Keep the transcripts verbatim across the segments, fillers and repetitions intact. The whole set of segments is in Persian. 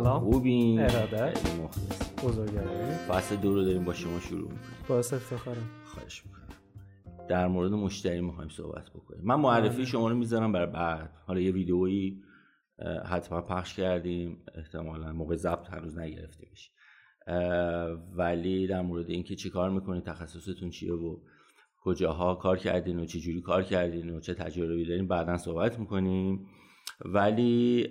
سلام، خوبین؟ ارادت بزرگواری. بحث دو رو داریم با شما شروع می‌کنیم. باعث افتخارم. خواهش می‌کنم. در مورد مشتری می‌خوایم صحبت بکنیم. من معرفی شما رو می‌ذارم برای بعد. حالا یه ویدئویی حتما پخش کردیم، احتمالاً موقع ضبط هنوز نگرفتیمش. ولی در مورد اینکه چیکار می‌کنید، تخصصتون چیه و کجاها کار کردین و چه جوری کار کردین و چه تجربه‌ای دارین بعداً صحبت می‌کنیم. ولی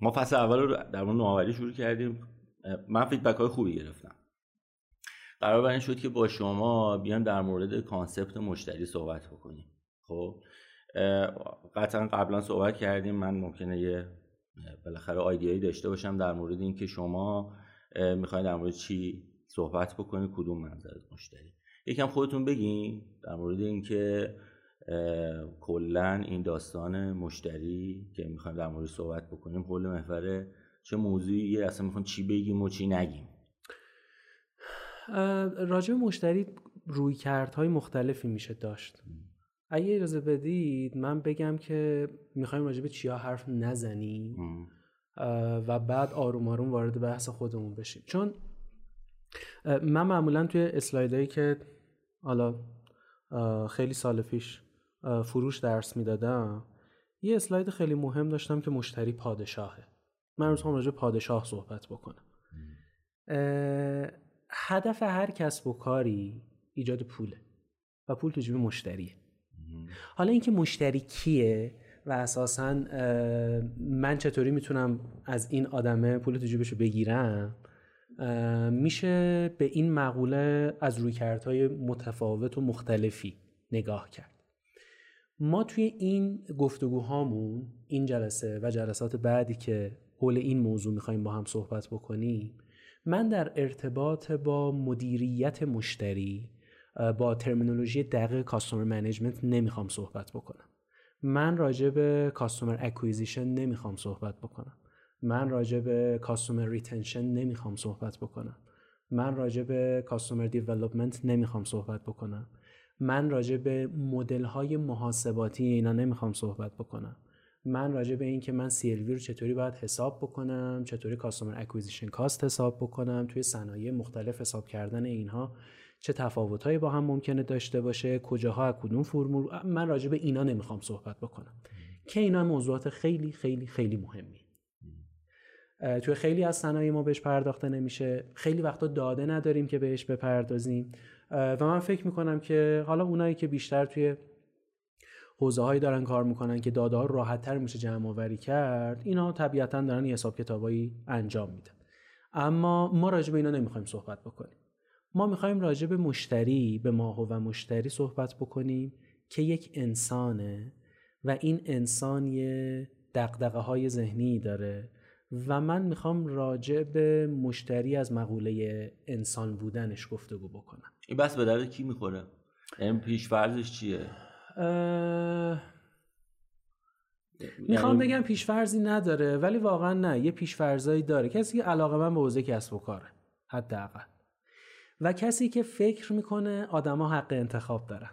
ما فصل اول رو در مورد نوآوری شروع کردیم. من فیدبک‌های خوبی گرفتم. قرار بر این شد که با شما بیام در مورد کانسپت مشتری صحبت بکنیم. خب قطعا قبلا صحبت کردیم، من ممکنه یه بالاخره آیدیایی داشته باشم در مورد اینکه شما میخواید در مورد چی صحبت بکنید، کدوم منظر مشتری. یکم خودتون بگین در مورد اینکه کلا این داستان مشتری که میخوایم در مورد صحبت بکنیم حول محور چه موضوعی، اصلا میخوام چی بگیم و چی نگیم. راجع به مشتری رویکردهای مختلفی میشه داشت. اگه اجازه بدید من بگم که میخوایم راجع به چیا حرف نزنیم و بعد آروم آروم وارد بحث خودمون بشیم. چون من معمولا توی اسلایدایی که حالا خیلی سال پیش فروش درس میدادم یه اسلاید خیلی مهم داشتم که مشتری پادشاهه. من امروز هم راجع به پادشاه صحبت بکنم. هدف هر کسب و کاری ایجاد پوله و پول تو جیب مشتریه. حالا اینکه مشتری کیه و اساساً من چطوری میتونم از این آدمه پول تو جیبشو بگیرم، میشه به این مقوله از رویکردهای متفاوت و مختلفی نگاه کرد. ما توی این گفتگوهامون، این جلسه و جلسات بعدی که حول این موضوع میخواییم با هم صحبت بکنیم، من در ارتباط با مدیریت مشتری با ترمینولوژی دقیق کاستومر منیجمنت نمیخوام صحبت بکنم. من راجع به کاستومر اکویزیشن نمیخوام صحبت بکنم. من راجع به کاستومر ریتنشن نمیخوام صحبت بکنم. من راجع به کاستومر دیولپمنت نمیخوام صحبت بکنم. من راجع به مدل‌های محاسباتی اینا نمیخوام صحبت بکنم. من راجع به این که من سی ال وی رو چطوری باید حساب بکنم، چطوری کاستومر اکویزیشن کاست حساب بکنم، توی صنایع مختلف حساب کردن اینها چه تفاوت‌هایی با هم ممکنه داشته باشه، کجاها از کدوم فرمول، من راجع به اینا نمیخوام صحبت بکنم که اینا موضوعات خیلی خیلی خیلی مهمی. توی خیلی از صنایع ما بهش پرداخته نمیشه، خیلی وقتا داده نداریم که بهش بپردازیم و من فکر میکنم که حالا اونایی که بیشتر توی حوزه هایی دارن کار میکنن که داده ها راحت تر میشه جمع آوری کرد، اینا طبیعتا دارن حساب کتابایی انجام میدن. اما ما راجع به اینا نمیخوایم صحبت بکنیم. ما میخوایم راجع به مشتری، به ماهو و مشتری صحبت بکنیم که یک انسانه و این انسان یه دغدغه‌های ذهنی داره و من میخوام راجع به مشتری از مقوله انسان بودنش گفتگو بکنم. این بس به درد کی میخوره؟ این پیشفرضش چیه؟ اه... میخوام بگم پیشفرضی نداره ولی واقعا نه، یه پیشفرضایی داره. کسی که علاقه‌مند به حوزه کسب و کاره حداقل و کسی که فکر میکنه آدما حق انتخاب دارن.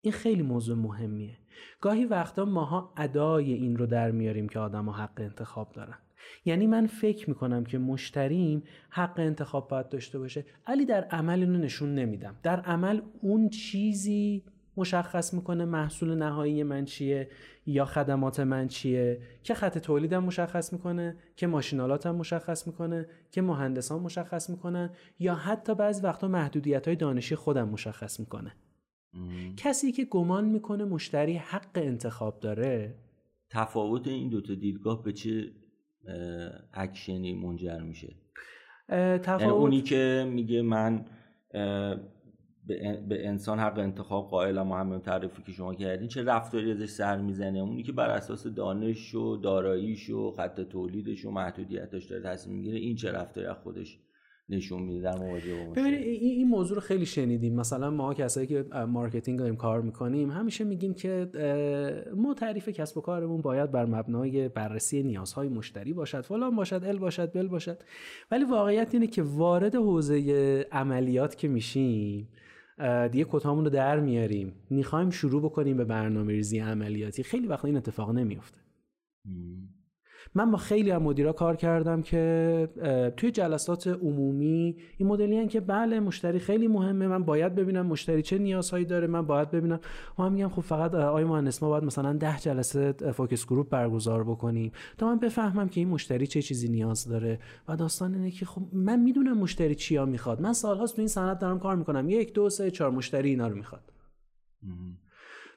این خیلی موضوع مهمیه. گاهی وقتا ماها ادای این رو در میاریم که آدما حق انتخاب دارن. یعنی من فکر میکنم که مشتریم حق انتخاب باید داشته باشه ولی در عمل اینو نشون نمیدم. در عمل اون چیزی مشخص میکنه محصول نهایی من چیه یا خدمات من چیه، که خط تولیدم مشخص میکنه، که ماشینالاتم مشخص میکنه، که مهندسان مشخص میکنن، یا حتی بعضی وقتا محدودیت‌های دانشی خودم مشخص میکنه. کسی که گمان میکنه مشتری حق انتخاب داره، تفاوت این دوتا دیدگاه به چه اکشنی منجر میشه؟ تفاوت... اونی که میگه من به انسان حق انتخاب قائلم و همین تعریفی که شما کردین، چه رفتاری ازش سر میزنه؟ اونی که بر اساس دانش و داراییش و خط تولیدش و محدودیتش داره تصمیم میگیره، این چه رفتاری از خودش نشون میده در مواجهه با مشتری؟ ببینید این موضوع رو خیلی شنیدیم. مثلا ما کسایی که مارکتینگ داریم کار میکنیم همیشه میگیم که ما تعریف کسب و کارمون باید بر مبنای بررسی نیازهای مشتری باشد، فلان باشد، ال باشد، بل باشد. ولی واقعیت اینه که وارد حوزه عملیات که میشیم دیگه کتامون رو در میاریم، میخوایم شروع بکنیم به برنامه‌ریزی عملیاتی. خیلی وقتا این اتفاق نمیفته. من با خیلی از مدیرا کار کردم که توی جلسات عمومی این مدلیان که بله مشتری خیلی مهمه، من باید ببینم مشتری چه نیازهایی داره، من باید ببینم. ما میگم خب فقط آقای مهندس ما باید مثلا ده جلسه فوکس گروپ برگزار بکنیم تا من بفهمم که این مشتری چه چیزی نیاز داره. و داستان اینه که خب من میدونم مشتری چیا میخواد، من سالهاست تو این صنعت دارم کار میکنم، یک دو سه چهار مشتری اینا رو میخواد.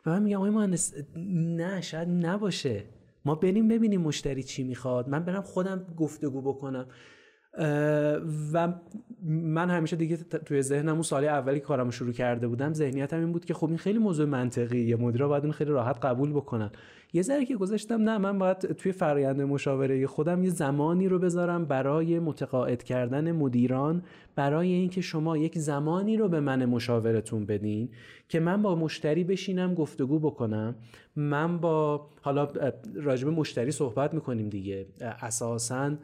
و من میگم آقای مهندس نه شاید نباشه، ما بریم ببینیم مشتری چی میخواد، من برم خودم گفتگو بکنم. و من همیشه دیگه توی ذهنم اون سال اولی کارمو شروع کرده بودم، ذهنیتم این بود که خب این خیلی موضوع منطقیه، مدیرا باید اون خیلی راحت قبول بکنن. یه ذره که گذاشتم نه، من باید توی فرآیند مشاوره خودم یه زمانی رو بذارم برای متقاعد کردن مدیران، برای اینکه شما یک زمانی رو به من مشاورتون بدین که من با مشتری بشینم گفتگو بکنم. من با حالا راجع به مشتری صحبت می‌کنیم دیگه، اساساً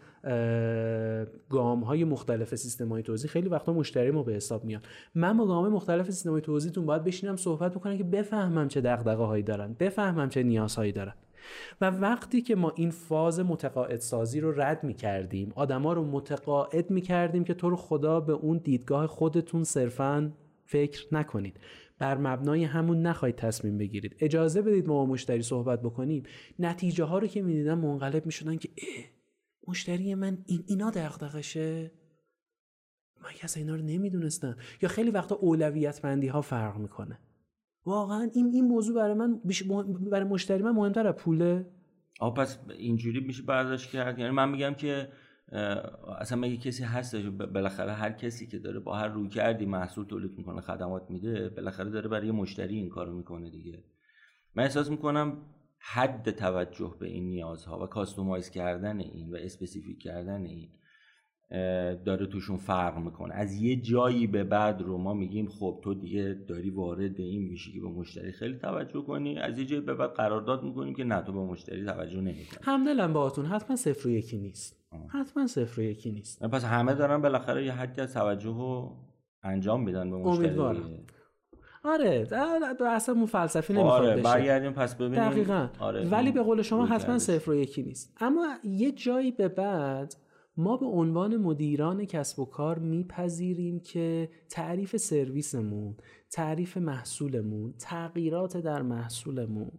گام‌های مختلف سیستم‌های توزیع خیلی وقتا مشتری ما به حساب میاد. من با گام‌های مختلف سیستم‌های توزیعتون باید بشینم صحبت بکنم که بفهمم چه دغدغه‌هایی دارن، بفهمم چه نیازهایی دارن. و وقتی که ما این فاز متقاعد سازی رو رد می‌کردیم، آدما رو متقاعد می‌کردیم که تو رو خدا به اون دیدگاه خودتون صرفاً فکر نکنید، بر مبنای همون نخواهید تصمیم بگیرید، اجازه بدید ما با مشتری صحبت بکنیم. نتیجه ها رو که می‌دیدن منقلب می‌شدن که مشتری من این اینا دغدغشه، من اصلا اینا رو نمیدونستم. یا خیلی وقتا اولویت بندی ها فرق میکنه. واقعا این این موضوع برای من برای مشتری من مهمتره پوله. آ پس اینجوری میشه برداشت کرد، یعنی من میگم که اصلا مگه کسی هست بالاخره هر کسی که داره با هر رویکردی محصول تولید میکنه، خدمات میده، بالاخره داره برای مشتری این کارو میکنه دیگه. من احساس میکنم حد توجه به این نیازها و کاستومایز کردن این و اسپسیفیک کردن این داره توشون فرق میکنه. از یه جایی به بعد رو ما میگیم خب تو دیگه داری وارد این میشی که به مشتری خیلی توجه کنی، از یه جایی به بعد قرارداد میکنیم که نه تو به مشتری توجه نمیکنی. همدلم باهاتون، حتما صفر و یکی نیست، حتما صفر و یکی نیست. پس همه دارن بالاخره یه حدی از توجهو انجام میدن به مشتری. امیدوارم. آره اصلا اون فلسفی نمیخواد آره، بشه. آره برگردیم پس ببینیم. دقیقاً. آره. ولی به قول شما حتما صفر و یکی نیست. اما یه جایی به بعد ما به عنوان مدیران کسب و کار میپذیریم که تعریف سرویسمون، تعریف محصولمون، تغییرات در محصولمون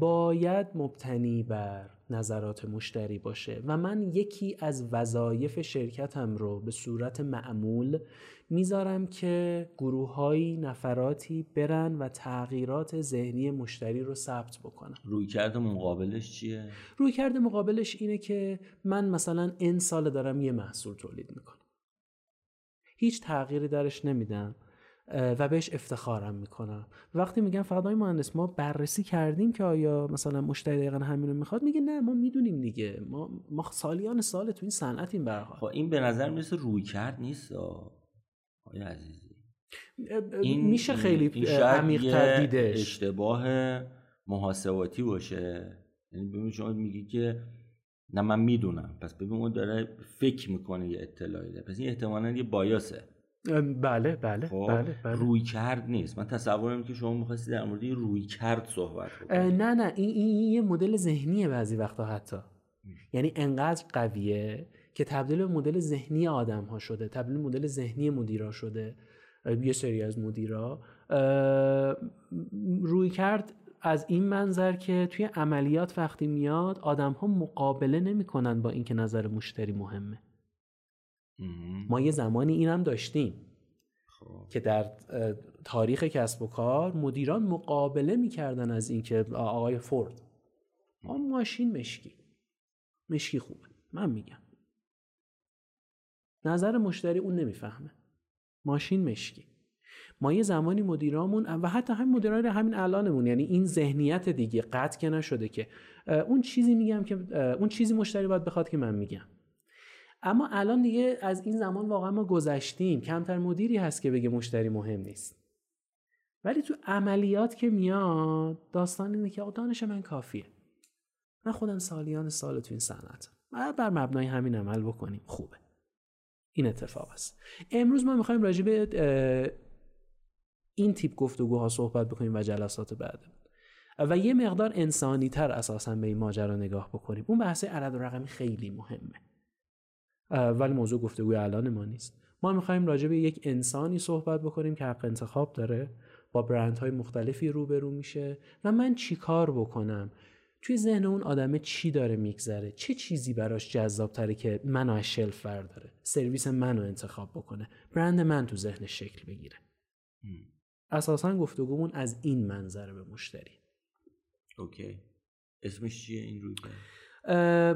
باید مبتنی بر نظرات مشتری باشه. و من یکی از وظایف شرکتم رو به صورت معمول میذارم که گروه‌های نفراتی برن و تغییرات ذهنی مشتری رو ثبت بکنن. رویکرد مقابلش چیه؟ رویکرد مقابلش اینه که من مثلا این سال دارم یه محصول تولید میکنم، هیچ تغییری درش نمیدم و بهش افتخارم میکنم. وقتی میگم فقط آقای مهندس ما بررسی کردیم که آیا مثلا مشتری دقیقاً همین رو میخواد، میگه نه ما میدونیم دیگه، ما ما سالیان سال تو این صنعت این برخورد. خب این به نظر میرسه رویکرد نیست آقای عزیزی، این میشه خیلی عمیق‌تر دیدش. اشتباه محاسباتی باشه، یعنی ببین شما میگی که نه من میدونم، پس ببین اون داره فکر میکنه یه اطلاعی ده، پس این احتمالاً یه بایاسه. بله بله خب بله بله رویکرد نیست. من تصورم که شما می‌خواستی در مورد رویکرد صحبت بکنید. نه نه این این یه مدل ذهنیه بعضی وقتا حتی ام. یعنی انقدر قویه که تبدیل به مدل ذهنی آدم‌ها شده، تبدیل به مدل ذهنی مدیرا شده. یه سری از مدیرا رویکرد از این منظر که توی عملیات وقتی میاد آدم‌ها مقابله نمی‌کنن با اینکه نظر مشتری مهمه. ما یه زمانی اینم داشتیم خوب. که در تاریخ کسب و کار مدیران مقابله میکردن از اینکه آقای فورد آن ماشین مشکی مشکی خوبه، من میگم نظر مشتری اون نمیفهمه، ماشین مشکی. ما یه زمانی مدیرامون و حتی همین مدیرای همین الانمون، یعنی این ذهنیت دیگه قطع که نشده که اون چیزی میگم که اون چیزی مشتری باید بخواد که من میگم. اما الان دیگه از این زمان واقعا ما گذشتیم، کمتر مدیری هست که بگه مشتری مهم نیست. ولی تو عملیات که میاد داستان اینه که آقا دانش من کافیه، من خودم سالیان سال تو این صنعتم، بر مبنای همین عمل بکنیم خوبه. این اتفاق است. امروز ما میخوایم راجع به این تیپ گفتگوها صحبت بکنیم و جلسات بعد. و یه مقدار انسانی تر اساساً به این ماجرا نگاه بکنیم. اون بحث عدد و رقمی خیلی مهمه، ولی موضوع گفتگوی الان ما نیست. ما میخوایم راجع به یک انسانی صحبت بکنیم که حق انتخاب داره، با برندهای مختلفی روبرو میشه و من چی کار بکنم، توی ذهن اون آدمه چی داره میگذره، چه چیزی براش جذابتره که منو از شلف برداره، سرویس منو انتخاب بکنه، برند من تو ذهن شکل بگیره. اساساً گفتگومون از این منظره به مشتری. اوکی. اسمش چیه این روی؟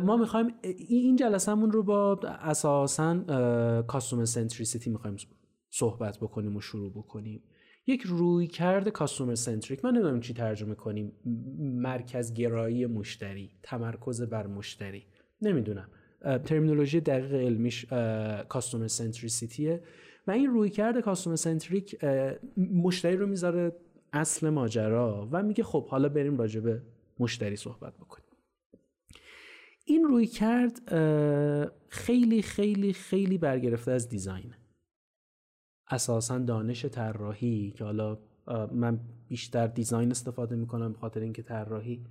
ما میخوایم این جلسه‌مون رو با اساساً کاستومر سنتریسیتی میخوایم صحبت بکنیم و شروع بکنیم. یک روی کرد کاستومر سنتریک، من نمیدونم چی ترجمه کنیم، مرکز گرایی مشتری، تمرکز بر مشتری، نمیدونم ترمینولوژی دقیق علمیش کاستومر سنتریسیتیه. و این روی کرد کاستومر سنتریک مشتری رو میذاره اصل ماجرا و میگه خب حالا بریم راجع به مشتری صحبت بکنیم. این روی کرد خیلی خیلی خیلی برگرفته از دیزاین، اساساً دانش طراحی، که حالا من بیشتر دیزاین استفاده میکنم به خاطر اینکه طراحی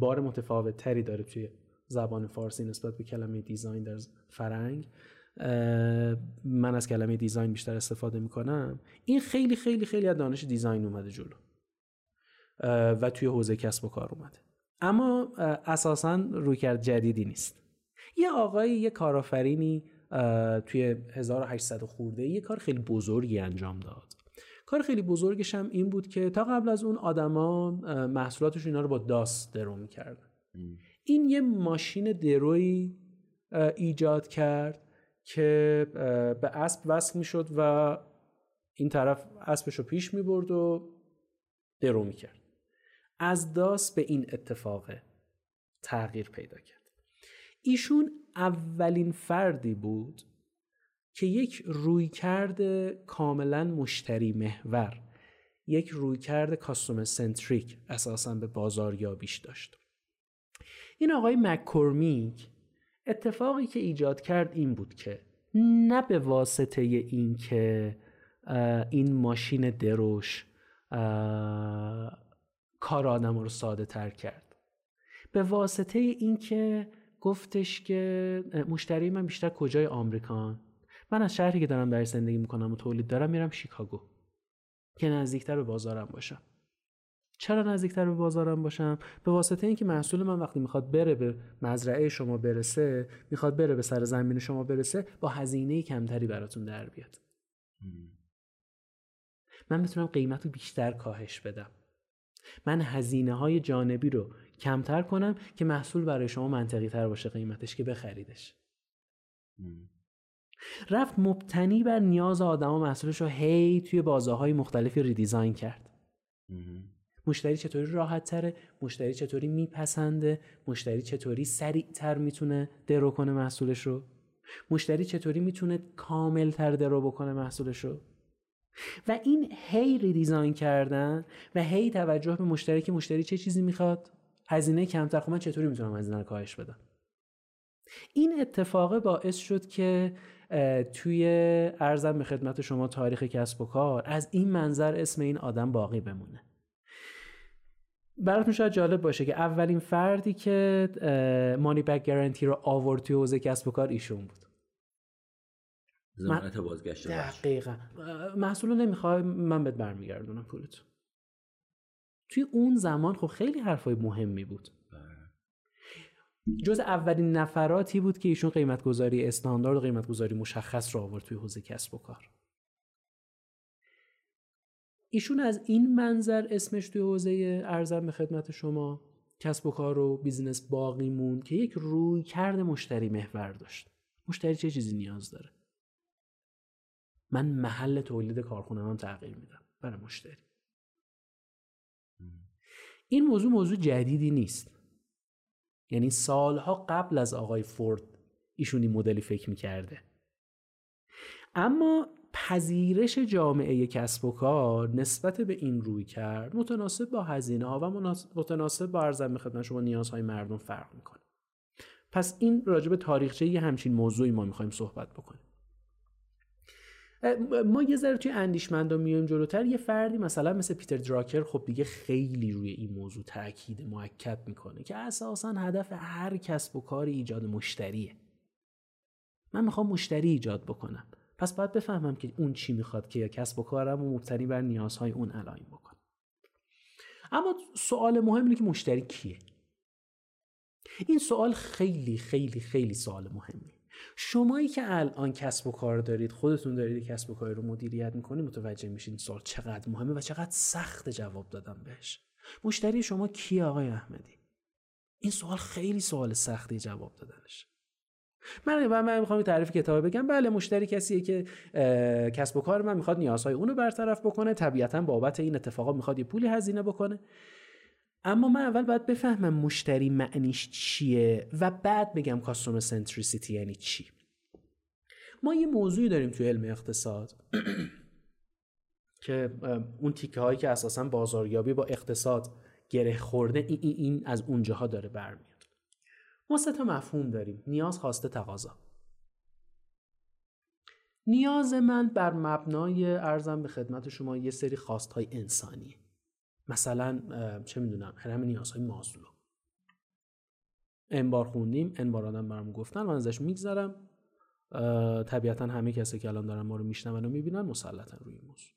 بار متفاوت تری داره توی زبان فارسی نسبت به کلمه دیزاین در فرنگ. من از کلمه دیزاین بیشتر استفاده میکنم. این خیلی خیلی خیلی از دانش دیزاین اومده جلو و توی حوزه کسب و کار اومده، اما اساساً رویکرد جدیدی نیست. یه آقایی، یه کارآفرینی توی هزار و هشتصد خورده یه کار خیلی بزرگی انجام داد. کار خیلی بزرگش هم این بود که تا قبل از اون آدما محصولاتش اینا رو با داس درو می‌کردن. این یه ماشین دروی ایجاد کرد که به اسب وصل می‌شد و این طرف اسبشو پیش می‌برد و درو می‌کرد. از داس به این اتفاق تغییر پیدا کرد. ایشون اولین فردی بود که یک رویکرد کاملا مشتری محور، یک رویکرد کاستومر سنتریک اساساً به بازاریابیش داشت. این آقای مک‌کورمیک اتفاقی که ایجاد کرد این بود که نه به واسطه این که این ماشین دروش کار آدم رو ساده تر کرد، به واسطه این که گفتش که مشتری من بیشتر کجای آمریکان، من از شهری که دارم در زندگی میکنم و تولید دارم میرم شیکاگو که نزدیکتر به بازارم باشم. چرا نزدیکتر به بازارم باشم؟ به واسطه اینکه محصول من وقتی میخواد بره به مزرعه شما برسه، میخواد بره به سر زمین شما برسه، با هزینه کمتری براتون در بیاد. من میتونم قیمت رو بیشتر کاهش بدم، من هزینه های جانبی رو کمتر کنم که محصول برای شما منطقی تر باشه قیمتش که بخریدش. مم. رفت مبتنی بر نیاز آدما محصولش رو هی توی بازارهای مختلفی ریدیزاین کرد. مم. مشتری چطوری راحت تره، مشتری چطوری میپسنده، مشتری چطوری سریع تر میتونه درو کنه محصولش رو، مشتری چطوری میتونه کامل تر درو بکنه محصولش رو. و این هی ریدیزاین کردن و هی توجه به مشتری که مشتری چه چیزی میخواد، هزینه کمتر، خب من چطوری میتونم هزینه رو کاهش بدم. این اتفاق باعث شد که توی عرضم به خدمت شما تاریخ کسب و کار از این منظر اسم این آدم باقی بمونه. براتون شاید جالب باشه که اولین فردی که مانی بک گارانتی رو آورد توی حوزه کسب و کار ایشون بود. ضمانت بازگشت بخش. دقیقاً. محصول رو نمیخوای، من بهت برمیگردونم پولتو. توی اون زمان خب خیلی حرفای مهمی بود. جز اولین نفراتی بود که ایشون قیمتگذاری استاندارد و قیمتگذاری مشخص رو آورد توی حوزه کسب و کار. ایشون از این منظر اسمش توی حوزه ارزم به خدمت شما کسب و کار و بیزنس باقی موند که یک رویکرد مشتری محور داشت. مشتری چه چیزی نیاز داره؟ من محل تولید کارخونه‌ام تغییر میدم برای مشتری. این موضوع موضوع جدیدی نیست، یعنی سالها قبل از آقای فورد ایشون این مدلی فکر میکرده، اما پذیرش جامعه کسب و کار نسبت به این روی کرد متناسب با هزینه ها و متناسب با ارزش خدمت شما نیازهای مردم فرق میکنه. پس این راجب تاریخچه یه همچین موضوعی ما میخوایم صحبت بکنیم. ما یه ذره توی اندیشمندا میایم جلوتر، یه فردی مثلا مثل پیتر دراکر خب دیگه خیلی روی این موضوع تاکید موکد میکنه که اساسا هدف هر کسب و کاری ایجاد مشتریه. من میخوام مشتری ایجاد بکنم، پس باید بفهمم که اون چی میخواد که کسب و کارم و مبتنی بر نیازهای اون الاین بکنم. اما سوال مهم اینه که مشتری کیه؟ این سوال خیلی خیلی خیلی سوال مهمه. شمایی که الان کسب و کار دارید، خودتون دارید کسب و کار رو مدیریت میکنید، متوجه میشین سوال چقدر مهمه و چقدر سخت جواب دادن بهش. مشتری شما کیه آقای احمدی؟ این سوال خیلی سوال سختی جواب دادنش. من من میخوام تعریف کتاب بگم. بله، مشتری کسیه که کسب و کار من میخواد نیازهای اونو برطرف بکنه، طبیعتاً بابت این اتفاقا میخواد یه پولی هزینه بکنه. اما من اول باید بفهمم مشتری معنیش چیه و بعد بگم کاستومر سنتریسیتی یعنی چی. ما یه موضوعی داریم توی علم اقتصاد که اون تیکه هایی که اساساً بازاریابی با اقتصاد گره خورده، این ای این از اونجاها داره برمیاد. ما سه تا مفهوم داریم: نیاز، خواسته، تقاضا. نیاز من بر مبنای ارزم به خدمت شما یه سری خواست‌های انسانی، مثلا چه میدونم هرم نیازهای مازلو انبار خوندیم، انبار آدم برام گفتن، من ازش میگذرم. طبیعتا همه کسی که الان دارن ما رو میشنون و میبینن مسلطن روی موضوع.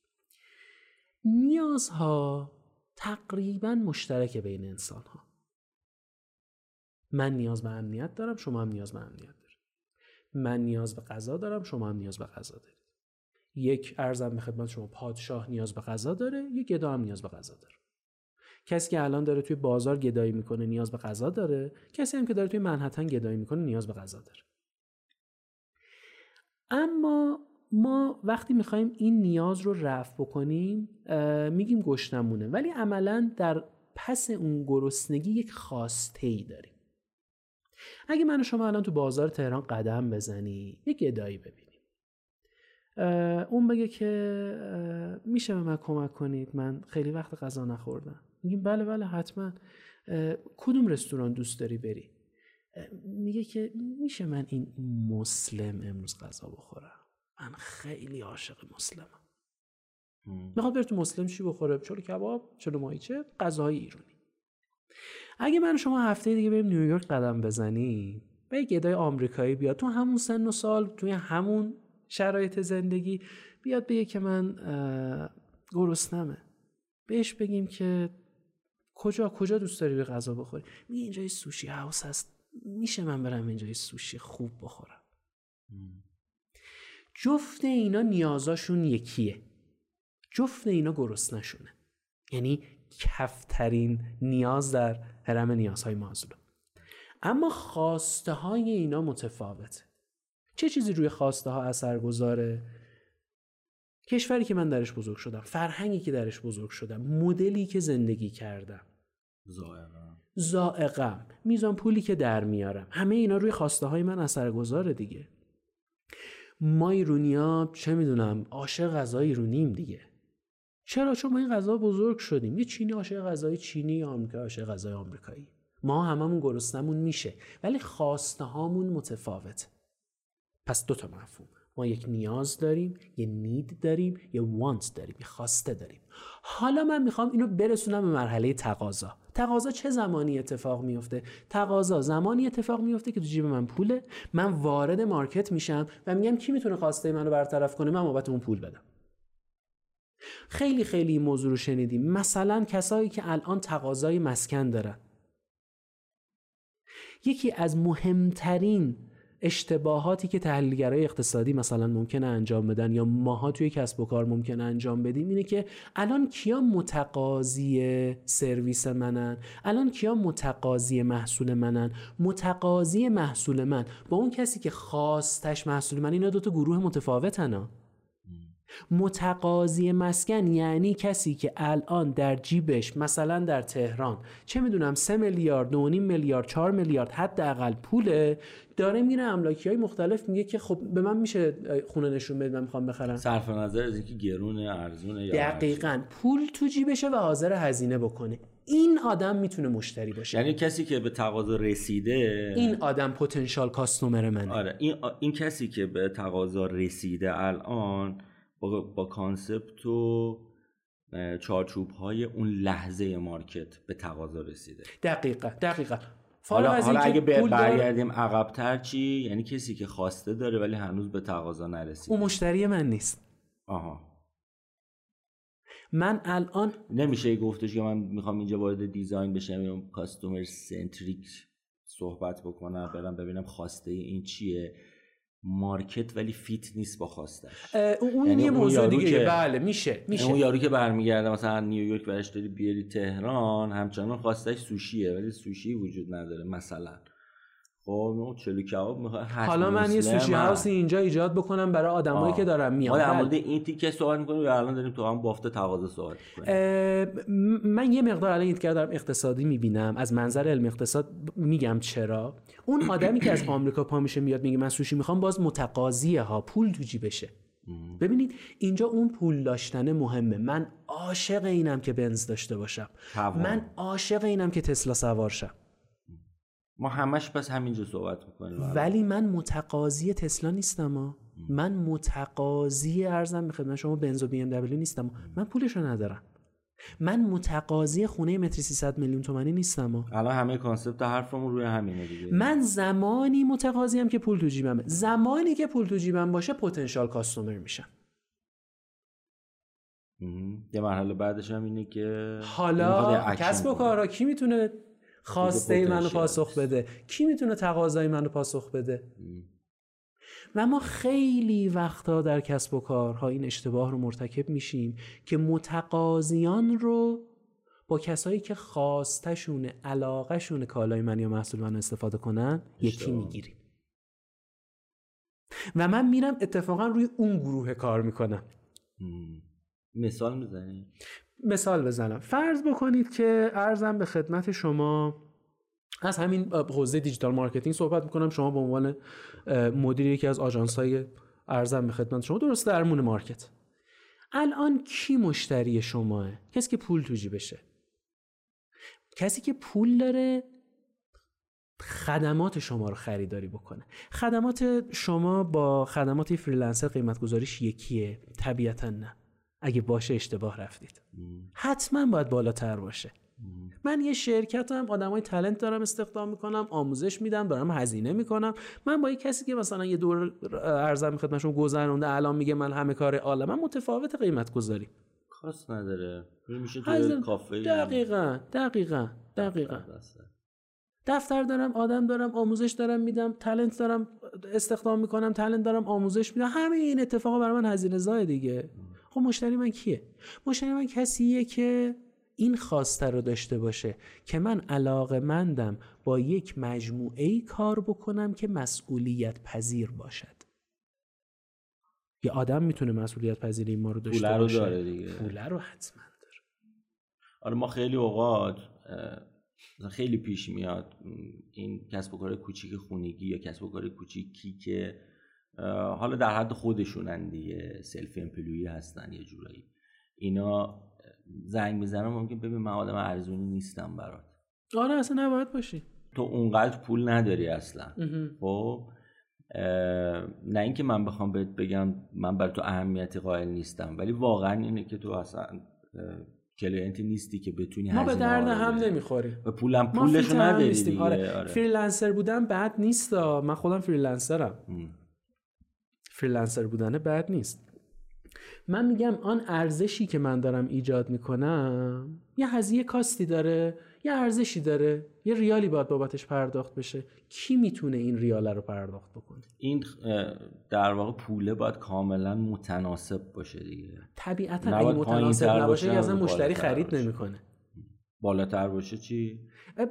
نیازها تقریبا مشترک بین انسانها. من نیاز به امنیت دارم، شما هم نیاز به امنیت دارید. من نیاز به غذا دارم، شما هم نیاز به غذا دارید. یک ارزم به خدمت شما پادشاه نیاز به غذا داره، یک گدا هم نیاز به غذا داره. کسی که الان داره توی بازار گدایی میکنه نیاز به غذا داره، کسی هم که داره توی منهتن گدایی میکنه نیاز به غذا داره. اما ما وقتی میخوایم این نیاز رو رفع بکنیم میگیم گشنمونه، ولی عملاً در پس اون گرسنگی یک خواسته ای داریم. اگه من و شما الان تو بازار تهران قدم بزنی، یک گدایی ببینیم، اون بگه که میشه به من کمک کنید، من خیلی وقت غذا نخوردم. میگیم بله بله حتما، کدوم رستوران دوست داری بری؟ میگه که میشه من این مسلم امروز غذا بخورم، من خیلی عاشق مسلمم. میخواد بره تو مسلم چی بخوره؟ چلو کباب، چلو ماهیچه، غذاهای ایرانی. اگه من شما هفته دیگه بریم نیویورک قدم بزنیم، به یک گدای آمریکایی بیاد تو همون سن و سال، توی همون شرایط زندگی بیاد بگه که من گرسنمه، بهش بگیم که کجا کجا دوست داری به غذا بخوری؟ میگه اینجای سوشی هاوس هست، میشه من برم اینجای سوشی خوب بخورم. جفت اینا نیازاشون یکیه، جفت اینا گرسنشونه، یعنی کفترین نیاز در هرم نیازهای مازلو. اما خواسته های اینا متفاوته. چه چیزی روی خواسته ها اثر گذاره؟ کشوری که من درش بزرگ شدم، فرهنگی که درش بزرگ شدم، مدلی که زندگی کردم، ذائقه‌ام ذائقه‌ام میزان پولی که در میارم، همه اینا روی خواسته های من اثر گذاره دیگه. ما ایرونیا چه میدونم عاشق غذای ایرونیم دیگه. چرا؟ چون ما این غذا بزرگ شدیم. یه چینی عاشق غذای چینی، یا آمریکایی عاشق غذای آمریکایی. ما هممون گرسنمون میشه، ولی خواسته هامون متفاوته. پس دو تا مفهوم، ما یک نیاز داریم، یه نید داریم، یه وانت داریم، یه خواسته داریم. حالا من میخوام اینو برسونم به مرحله تقاضا. تقاضا چه زمانی اتفاق میفته؟ تقاضا زمانی اتفاق میفته که تو جیب من پوله، من وارد مارکت میشم و میگم کی میتونه خواسته منو برطرف کنه، من بابت اون پول بدم. خیلی خیلی این موضوع رو شنیدیم، مثلا کسایی که الان تقاضای مسکن دارن. یکی از مهمترین اشتباهاتی که تحلیلگرای اقتصادی مثلا ممکنه انجام بدن یا ماها توی کسب و کار ممکنه انجام بدیم اینه که الان کیا متقاضی سرویس منن، الان کیا متقاضی محصول منن. متقاضی محصول من با اون کسی که خواستش محصول من، اینا دو تا گروه متفاوتن ها. متقاضی مسکن یعنی کسی که الان در جیبش مثلا در تهران چه میدونم سه میلیارد، نه و نیم میلیارد، چهار میلیارد حداقل پوله داره، میره املاکی‌های مختلف میگه که خب به من میشه خونه نشون بده، من میخوام بخرم، صرف نظر از اینکه گرونه ارزونه یا دقیقاً عرزون. پول تو جیبشه و حاضر هزینه بکنه. این آدم میتونه مشتری باشه، یعنی کسی که به تقاضا رسیده. این آدم پتانسیال کاستومر منه. آره، این این کسی که به تقاضا رسیده الان با, با کانسپت و چارچوب های اون لحظه مارکت به تقاضا رسیده. دقیقاً دقیقاً. حالا, حالا اگه برگردیم عقب‌تر چی؟ یعنی کسی که خواسته داره ولی هنوز به تقاضا نرسیده، اون مشتری من نیست. آها، من الان نمیشه گفتش که من میخوام اینجا وارد دیزاین بشم یا کاستومر سنتریک صحبت بکنم، برم ببینم خواسته این چیه، مارکت ولی فیت نیست با خواستش. اون یعنی یه موضوع دیگه. بله میشه میشه اون یارو که برمیگرده مثلا نیویورک برش داری بیاری تهران، همچنان خواستش سوشیه ولی سوشی وجود نداره مثلا، خب نو چلو کباب میخواد. حالا من یه سوشی هاوس اینجا ایجاد بکنم برای آدمایی که دارن میان. ما در مورد این تیکه صحبت میکنیم و الان داریم تو هم بافت تقاضا صحبت میکنیم. من یه مقدار الان این تیکه دارم اقتصادی میبینم، از منظر علم اقتصاد میگم چرا اون آدمی که از آمریکا پا میشه میاد میگه من سوشی میخوام، باز متقاضیه ها پول تو جیبشه. ببینید اینجا اون پول داشتن مهمه. من عاشق اینم که بنز داشته باشم، من عاشق اینم که تسلا سوار شم. ما همش پس همینجا صحبت میکنیم، ولی من متقاضی تسلا نیستم ها. من متقاضی ارزم به خدمت شما بنز و بی ام دبلیو نیستم ها. من پولشو ندارم. من متقاضی خونه متری سیصد میلیون تومانی نیستم ها. الان همه کانسپت حرفمون روی همینه دیگه. من زمانی متقاضیم که پول تو جیبمه. زمانی که پول تو جیبم باشه پتانسیال کاستومر میشم. یه مرحله بعدش هم اینه که حالا کسب و کارا کی میتونه خواسته منو پاسخ بده، کی میتونه تقاضای منو پاسخ بده. ام. و ما خیلی وقتا در کسب و کارها این اشتباه رو مرتکب میشیم که متقاضیان رو با کسایی که خواستشونه علاقهشونه کالای من یا محصول من استفاده کنن یکی میگیریم و من میرم اتفاقا روی اون گروه کار میکنم. ام. مثال میزنیم مثال بزنم. فرض بکنید که عرضم به خدمت شما از همین حوزه دیجیتال مارکتینگ صحبت میکنم. شما به عنوان مدیر یکی از آژانس‌های عرضم به خدمت شما درست درمون مارکت، الان کی مشتری شماه؟ کسی که پول تو جیبشه، کسی که پول داره خدمات شما رو خریداری بکنه. خدمات شما با خدمات فریلنسر قیمت گذاریش یکیه؟ طبیعتا نه. اگه باشه اشتباه رفتید. حتما باید بالاتر باشه. من یه شرکتم، آدمای تالنت دارم استخدام میکنم، آموزش میدم، دارم هزینه میکنم. من با یه کسی که مثلا یه دور ارزم خدمتشون گذرونده الان میگه من همه کار عالمم، متفاوت قیمت گذاری. خاص نداره. میشه تو کافه. دقیقاً، دقیقاً، دقیقاً. دفتر دارم، آدم دارم، آموزش دارم میدم، تالنت دارم استخدام میکنم، تالنت دارم آموزش میدم. همه این اتفاقا برای من هزینه زای دیگه. خب مشتری من کیه؟ مشتری من کسیه که این خواسته رو داشته باشه که من علاقه‌مندم با یک مجموعه‌ای کار بکنم که مسئولیت پذیر باشد. یه آدم میتونه مسئولیت پذیری ما رو داشته باشه. پوله رو داره دیگه. پوله رو حتما داره. آره ما خیلی اوقات خیلی پیش میاد این کسب و کار کوچیک خونگی یا کسب و کار کوچیکی که حالا در حد خودشونن دیگه، سلف امپلویی هستن یه جورایی، اینا زنگ میزنن ممکن ببین من آدم ارزونی نیستم برات. آره اصلا نباید باشی، تو اونقدر پول نداری اصلا. خب نه اینکه من بخوام بهت بگم من برای تو اهمیتی قائل نیستم، ولی واقعا اینه که تو اصلا کلینتی نیستی که بتونی هزینه. ما به درد هم نمیخوری و پولم پولشو نداری دیگه. آره. آره. فریلنسر بودن بد نیست، من خودم فریلنسرم. ام. فریلنسر بودنه بد نیست. من میگم آن ارزشی که من دارم ایجاد میکنم یه هزینه کاستی داره، یه ارزشی داره، یه ریالی باید بابتش پرداخت بشه. کی میتونه این ریاله رو پرداخت بکنه؟ این در واقع پوله باید کاملا متناسب باشه دیگه. طبیعتا اگه متناسب نباشه یه اصلا مشتری خرید نمیکنه. بالاتر باشه چی؟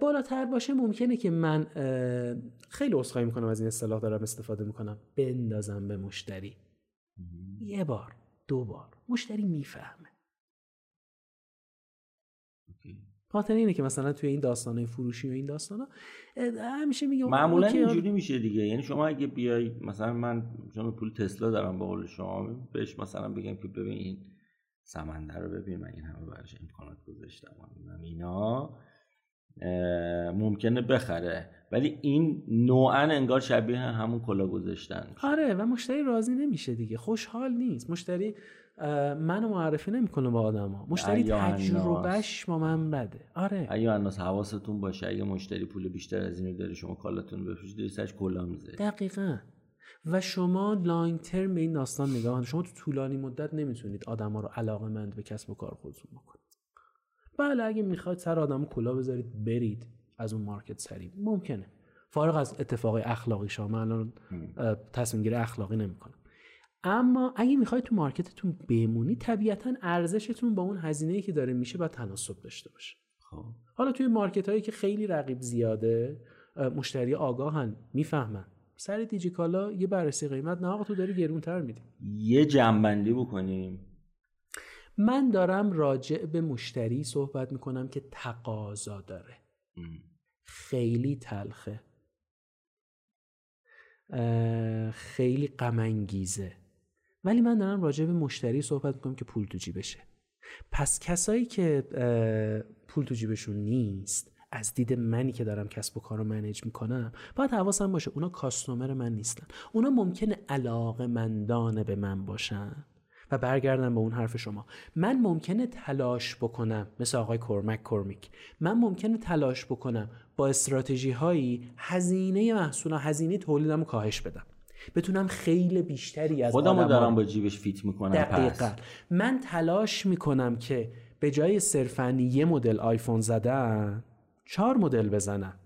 بالاتر باشه ممکنه که من خیلی عذرخواهی میکنم از این اصطلاح دارم استفاده میکنم، بندازم به مشتری. مم. یه بار دو بار مشتری میفهمه. خاطر اینه که مثلا توی این داستانای فروشی و این داستانا همیشه میگم معمولا اینجوری میشه دیگه. یعنی شما اگه بیای مثلا من شما پول تسلا دارم به قول شما، بهش مثلا بگم که ببین این سمنده رو ببین من این همه براش امکانات گذاشتم و اینا، ممکنه بخره، ولی این نوعاً انگار شبیه همون کلا گذاشتن. آره، و مشتری راضی نمیشه دیگه، خوشحال نیست مشتری. منو معرفی نمیکنه با آدما، مشتری تجربهش با من بده. آره اگه الناس حواستون باشه، اگه مشتری پول بیشتر از اینو داره شما کالاتون بفروشید ریسش کلا میذاره. دقیقاً. و شما لانگ ترم این داستان نگاه کنید، شما تو طولانی مدت نمیتونید آدما رو علاقه‌مند به کسب و کار خودتون بکنید. بله اگه میخواید سر آدمو کلا بذارید برید از اون مارکت سری ممکنه، فارغ از اتفاق اخلاقی شما. الان تصمیم گیری اخلاقی نمیکنه، اما اگه میخواید تو مارکتتون بمونی طبیعتاً ارزشتون با اون هزینه‌ای که داره میشه با تناسب داشته باشه. خب حالا توی مارکت‌هایی که خیلی رقیب زیاده، مشتری آگاهن، میفهمن. سر دیجیکالا یه بررسی قیمت، نه آقا تو داری گرون‌تر میدی. یه جمع‌بندی بکنیم. من دارم راجع به مشتری صحبت میکنم که تقاضا داره. ام. خیلی تلخه، خیلی غم‌انگیزه، ولی من دارم راجع به مشتری صحبت میکنم که پول تو جیبشه. پس کسایی که پول تو جیبشون نیست، از دید منی که دارم کسب و کار رو منیج میکنم، باید حواسم باشه اونا کاستومر من نیستن. اونا ممکنه علاقه‌مندانه به من باشن و برگردم به اون حرف شما. من ممکنه تلاش بکنم، مثل آقای کورمک کورمیک، من ممکنه تلاش بکنم با استراتژی هایی هزینه محصول، هزینه تولیدمو کاهش بدم، بتونم خیلی بیشتری از خودمو دارم با جیبش فیت میکنم. دقیقاً. پس من تلاش میکنم که به جای صرفاً یه مدل آیفون زدن چهار مدل بزنم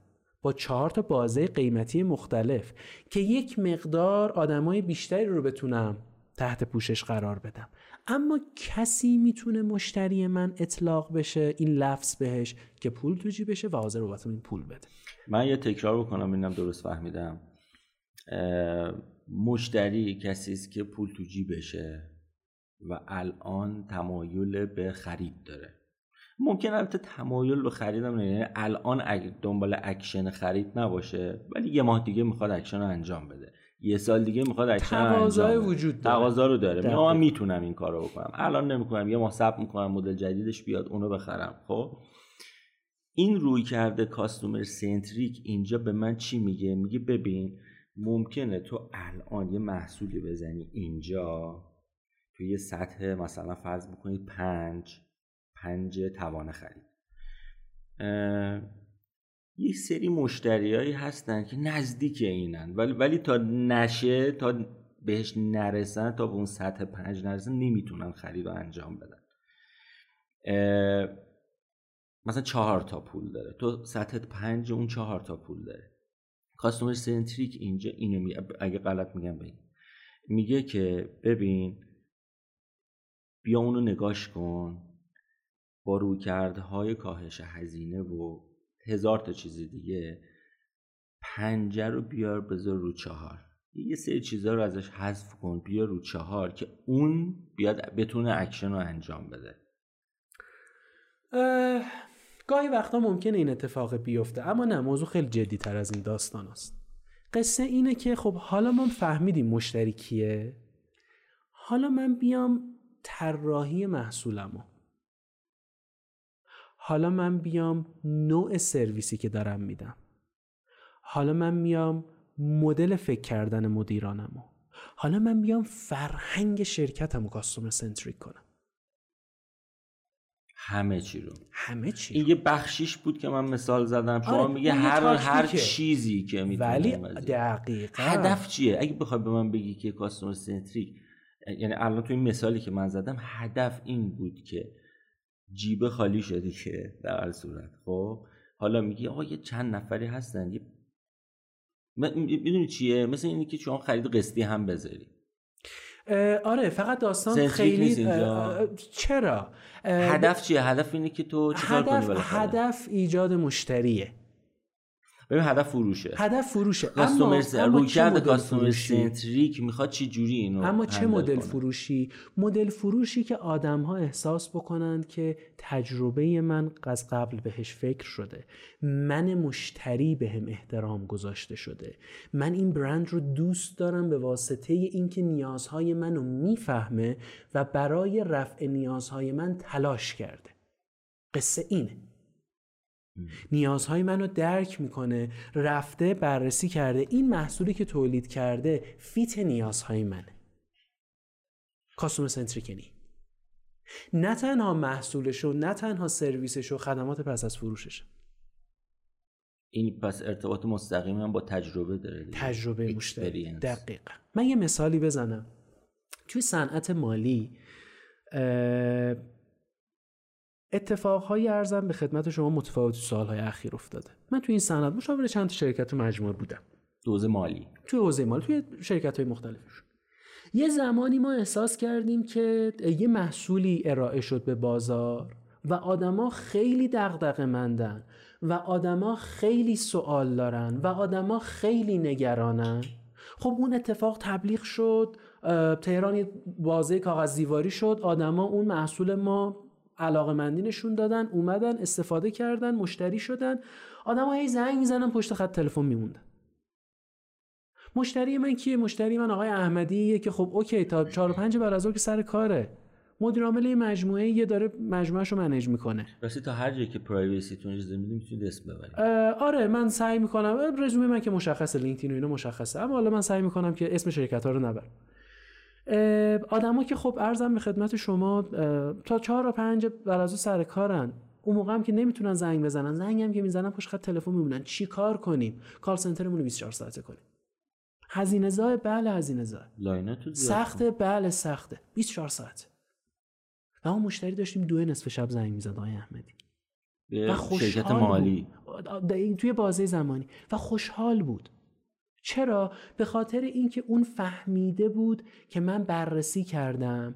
با چهار تا بازه قیمتی مختلف که یک مقدار آدمای بیشتری رو بتونم تحت پوشش قرار بدم. اما کسی میتونه مشتری من اطلاق بشه این لفظ بهش که پول تو جیبشه و حاضر بابت این پول بده. من یه تکرار بکنم ببینم درست فهمیدم. مشتری کسی است که پول تو جیبشه و الان تمایل به خرید داره. ممکن البته تمایل به خریدم نه، یعنی الان دنبال اکشن خرید نباشه، ولی یه ماه دیگه میخواد اکشن رو انجام بده، یه سال دیگه میخواد اکشن انجام بده. تقاضای وجود داره، تقاضا رو داره. میگم من میتونم این کارو بکنم، الان نمیکنم، یه ماه صبر میکنم مدل جدیدش بیاد اونو بخرم. خب این روی کرده کاستومر سنتریک اینجا به من چی میگه؟ میگه ببین ممکنه تو الان یه محصولی بزنی اینجا تو یه سطح، مثلا فرض میکنی پنج پنج توان خرید. یه سری مشتریایی هستن که نزدیک اینن، ولی ولی تا نشه، تا بهش نرسن، تا به اون سطح پنج نرسن، نمیتونن خرید رو انجام بدن. مثلا چهار تا پول داره، تو سطح پنج اون چهار تا پول داره. کاستومر سنتریک اینجا اینو میگه، اگه غلط میگم بگید، میگه که ببین بیا اونو نگاش کن با رویکردهای کاهش هزینه و هزار تا چیز دیگه، پنجه رو بیار بذار رو چهار، یه سری چیزها رو ازش حذف کن بیار رو چهار که اون بیاد بتونه اکشن رو انجام بده. گاهی وقتا ممکنه این اتفاق بیفته، اما نه، موضوع خیلی جدی تر از این داستان است. قصه اینه که خب حالا من فهمیدیم مشتری کیه، حالا من بیام طراحی محصولمو، حالا من بیام نوع سرویسی که دارم میدم، حالا من بیام مدل فکر کردن مدیرانمو، حالا من بیام فرهنگ شرکتمو کاستومر سنتریک کنم. همه چی رو همه چی رو. این یه بخشیش بود که من مثال زدم. شما آره، میگه هر هر چیزی که میتونی، ولی دقیقاً هدف چیه؟ اگه بخوای به من بگی که کاستومر سنتریک، یعنی الان تو این مثالی که من زدم هدف این بود که جیب خالی شدی که در هر صورت، خب حالا میگی آقا یه چند نفری هستن، یه میدونی چیه، مثلا اینی که شما خرید قسطی هم بذاری. آره فقط داستان خیلی اه، چرا اه، هدف چیه؟ هدف اینه که تو چیکار کنی بالا. هدف ایجاد مشتریه. ببین هدف فروشه، هدف فروشه. کاستومر رویکرد کاستومر سنتریک میخواد چی جوری اینو، اما چه مدل فروشی؟ مدل فروشی که آدم‌ها احساس بکنند که تجربه من از قبل بهش فکر شده، من مشتری بهم احترام گذاشته شده، من این برند رو دوست دارم به واسطه اینکه نیازهای منو میفهمه و برای رفع نیازهای من تلاش کرده. قصه اینه. نیازهای منو درک میکنه، رفته بررسی کرده این محصولی که تولید کرده فیت نیازهای منه. کاستومر سنتریکنی. نه تنها محصولشو، نه تنها سرویسشو، خدمات پس از فروشش. این پس ارتباط مستقیم هم با تجربه داره. تجربه مشتری. دقیقاً. من یه مثالی بزنم. توی صنعت مالی اتفاقهای ارزم به خدمت شما متفاوت سالهای اخیر افتاده. من توی این صنعت مشاور چند شرکت و مجموعه بودم. دوز مالی. توی حوزه مالی، توی شرکت‌های مختلفش. یه زمانی ما احساس کردیم که یه محصولی ارائه شد به بازار و آدما خیلی دغدغه‌مندن و آدما خیلی سوال دارن و آدما خیلی نگرانن. خب اون اتفاق تبلیغ شد، تهران یه بازه کاغذ دیواری شد، آدما اون محصول ما علاقه‌مندی نشون دادن، اومدن استفاده کردن، مشتری شدن. آدما هی زنگ میزنن پشت خط تلفن میموندن. مشتری من کیه؟ مشتری من آقای احمدیه که خب اوکی تا چهار پنج بعد از ظهر که سر کاره، مدیر عامل مجموعه یه داره مجموعهشو منیج میکنه. راستی تا هر جایی که پرایویسیتون اجازه میدیم میتونید اسم ببرید. آره من سعی میکنم، رزومه من که مشخصه، لینکدین و اینا مشخصه، اما حالا من سعی میکنم که اسم شرکت ها رو نبرم. آدما که خب عرضم به خدمت شما تا چهار و پنج بعد از سر کارن. اون موقع هم که نمیتونن زنگ بزنن، زنگم که میزنن پشت خط تلفن میمونن. چیکار کنیم؟ کال سنترمون رو بیست و چهار ساعته کنیم. هزینه زای بله هزینه زای. لایناتو سخته، بله سخته. بیست و چهار ساعت. و ما مشتری داشتیم دو نصف شب زنگ می‌زد آقای احمدی. و شرکت مالی توی بازه زمانی و خوشحال بود. چرا؟ به خاطر اینکه اون فهمیده بود که من بررسی کردم،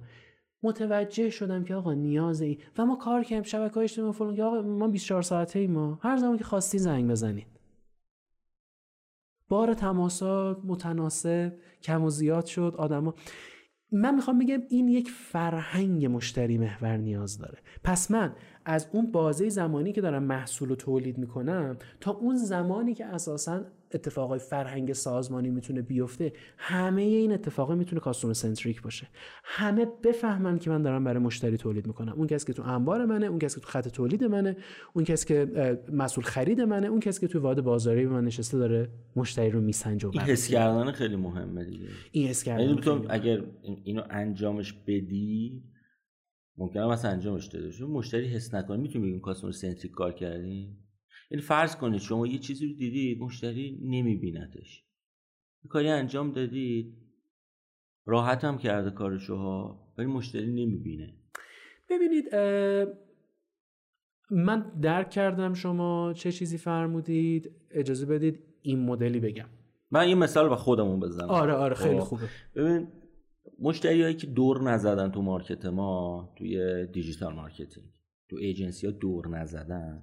متوجه شدم که آقا نیاز این و ما کار کردیم، شبکه‌های اجتماعی فلان، که آقا ما بیست و چهار ساعته ایم، ما هر زمان که خواستی زنگ بزنید. بار تماسات متناسب کم و زیاد شد آدما. من میخوام بگم این یک فرهنگ مشتری محور نیاز داره. پس من از اون بازه زمانی که دارم محصول رو تولید میکنم تا اون زمانی که اساساً اتفاقای فرهنگ سازمانی میتونه بیفته، همه این اتفاقا میتونه کاستومر سنتریک باشه. همه بفهمن که من دارم برای مشتری تولید میکنم. اون کسی که تو انبار منه، اون کسی که تو خط تولید منه، اون کسی که مسئول خرید منه، اون کسی که تو واد بازاری من نشسته داره مشتری رو میسنجه و بررسی. حس کردن خیلی مهمه دیگه. این حس کردن. یعنی اگر اینو انجامش بدی ممکنه مثلا انجامش داده شو مشتری حس نکنه. میتونیم بگیم کاستومر سنتریک کار کردیم. این فرض کنید شما یه چیزی رو دیدید، مشتری نمیبیندش، یه کاری انجام دادید، راحت هم کرده کارشوها، ولی مشتری نمیبینه. ببینید من درک کردم شما چه چیزی فرمودید، اجازه بدید این مدلی بگم. من یه مثال با خودمون بزنم. آره آره خیلی خوبه. ببین مشتریایی که دور نزدن تو مارکت ما، توی دیجیتال مارکتینگ، تو ایجنسی‌ها دور نزدن،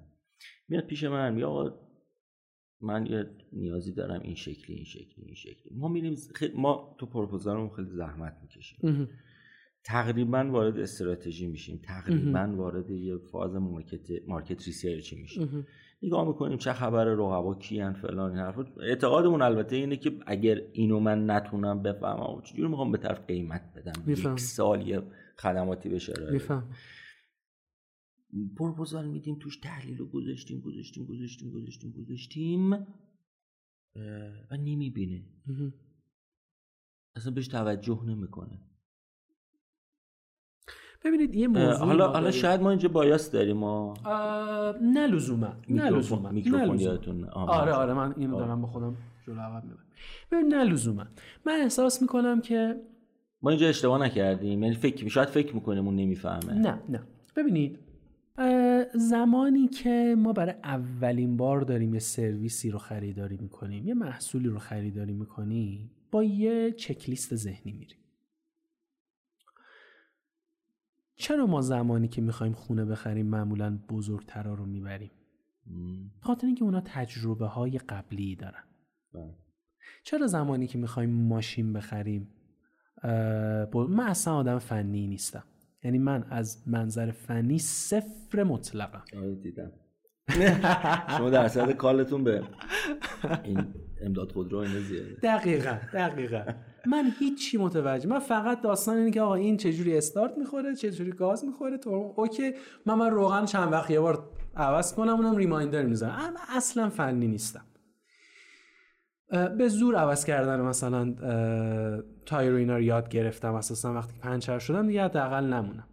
میاد پیش من میگه آقا من یه نیازی دارم این شکلی این شکلی این شکلی. ما میریم ما تو پروپوزالمون خیلی زحمت میکشیم، تقریبا وارد استراتژی میشیم، تقریبا وارد یه فاز مارکت مارکت ریسرچ میشیم، نگاه میکنیم چه خبره، رقبا کیان فلان این حرفا. اعتقادمون البته اینه که اگر اینو من نتونم بفهمم چجوری میخوام به طرف قیمت بدم، یک سال یه خدماتی بشه راه پروپوزال میدیم، توش تحلیل رو گذاشتیم گذاشتیم گذاشتیم گذاشتیم گذاشتیم و نمیبینه، اصلا بهش توجه نمیکنه. ببینید یه موضوع حالا حالا شاید ما اینجا بایاس داریم ما آه... نه لزوما نه لزوما میکروفون یادتون آره آره من اینو آره. دارم با خودم جلو عقب میبرم. ببین نه لزوما من احساس میکنم که ما اینجا اشتباه نکردیم، یعنی فکر شاید فکر میکنیم اون نمیفهمه. نه نه ببینید زمانی که ما برای اولین بار داریم یه سرویسی رو خریداری میکنیم، یه محصولی رو خریداری میکنیم، با یه چکلیست ذهنی میریم. چرا ما زمانی که میخوایم خونه بخریم معمولاً بزرگترا رو میبریم؟ خاطر اینکه اونا تجربه های قبلی دارن. چرا زمانی که میخوایم ماشین بخریم با... من اصلا آدم فنی نیستم، یعنی من از منظر فنی صفر مطلقم. آره دیدم. شما درصد کالتون به این امداد خودرو اینا زیاده. دقیقاً دقیقاً. من هیچی متوجه، من فقط داستان اینه که آقا این چجوری استارت میخوره، چجوری گاز میخوره، تو اوکی من من روغن چند وقت یه بار عوض کنم، اونم ریمایندر میذارم. اما اصلا فنی نیستم. به زور عوض کردن مثلا تایر و اینا رو یاد گرفتم، اساسا وقتی پنچر شدم دیگه حداقل نمونم.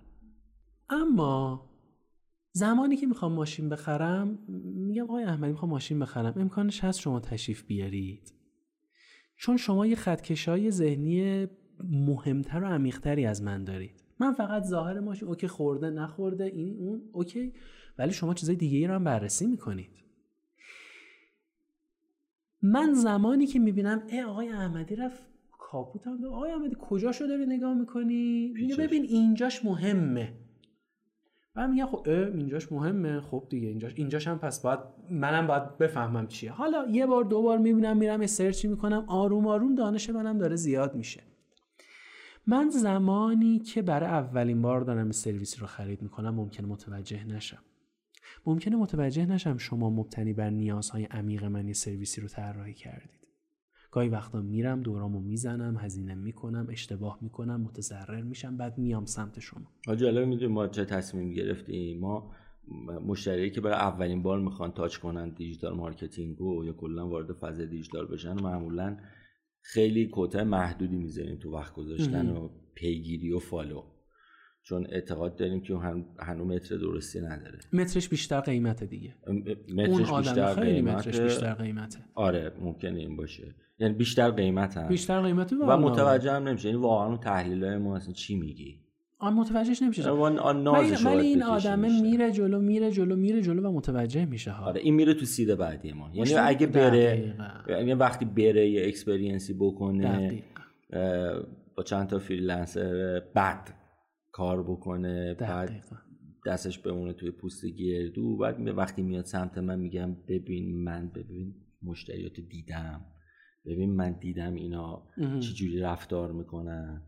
اما زمانی که میخوام ماشین بخرم میگم آقای احمدی میخوام ماشین بخرم، امکانش هست شما تشریف بیارید، چون شما یه خطکشای ذهنی مهمتر و عمیقتری از من دارید. من فقط ظاهر ماشین اوکی، خورده نخورده این اون اوکی، ولی شما چیزای دیگه ای رو هم بررسی میکنید. من زمانی که میبینم ای آقای احمدی رفت کاپوت هم آقای احمدی کجاشو داری نگاه میکنی؟ میگه ببین اینجاش مهمه. من میگم خب اینجاش مهمه، خب دیگه اینجاش اینجاش هم پس باید منم باید بفهمم چیه. حالا یه بار دو بار میبینم، میرم یه سرچی میکنم، آروم آروم دانش منم داره زیاد میشه. من زمانی که برای اولین بار دارم سرویس رو خرید میکنم ممکنه متوجه نشم. ممکنه متوجه نشم شما مبتنی بر نیازهای عمیق من یه سرویسی رو طراحی کردید. گاهی وقتا میرم دورامو میزنم، هزینه میکنم، اشتباه میکنم، متضرر میشم، بعد میام سمت شما. جالب میگه ما چه تصمیم گرفتیم. ما مشتری که برای اولین بار میخوان تاچ کنن دیجیتال مارکتینگ رو یا کلا وارد فضای دیجیتال بشن، معمولا خیلی کوتاه محدودی میذاریم تو وقت گذاشتن و پیگیری و فالو، چون اعتقاد داریم که اون هنوز متر درستی نداره، مترش بیشتر قیمته دیگه، مترش بیشتر قیمته. مترش بیشتر قیمته آره ممکنه این باشه، یعنی بیشتر قیمت هم بیشتر قیمته و متوجه هم نمیشه. یعنی واقعا اون تحلیلای ما اصلا چی میگی آن متوجهش نمیشه، ولی این آدمه میره جلو میره جلو میره جلو و متوجه میشه ها. آره این میره تو سید بعدی ما، یعنی اگه بره، یعنی وقتی بره یه اکسپریانسی بکنه با چند تا فریلنسر بعد کار بکنه، بعد دستش بمونه توی پوست گردو، بعد وقتی میاد سمت من میگم ببین من ببین مشتریات دیدم، ببین من دیدم اینا چجوری رفتار میکنن،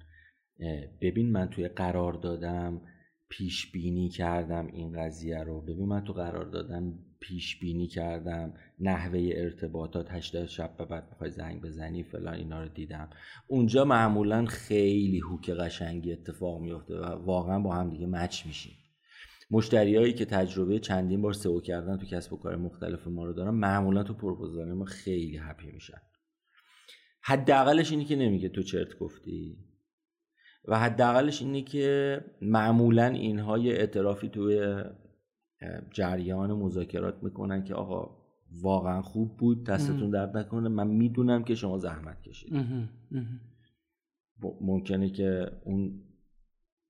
ببین من توی قرار دادم پیش بینی کردم این قضیه رو، ببین من تو قرار دادم پیش بینی کردم نحوه ارتباطات، هشت شب به بعد میخوای زنگ بزنی فلان، اینا رو دیدم. اونجا معمولا خیلی هوک قشنگی اتفاق میفته و واقعا با هم دیگه مچ میشیم. مشتریایی که تجربه چندین بار سئو کردن تو کسب و کار مختلف ما رو دارن معمولا تو پروپوزال ما خیلی هپی میشن. حداقلش اینه که نمیگه تو چرت گفتی و حداقلش اینه که معمولا اینها یه اعترافی توی جریان مذاکرات میکنن که آقا واقعا خوب بود، دستتون درد نکنه، من میدونم که شما زحمت کشیدید. ممکنه که اون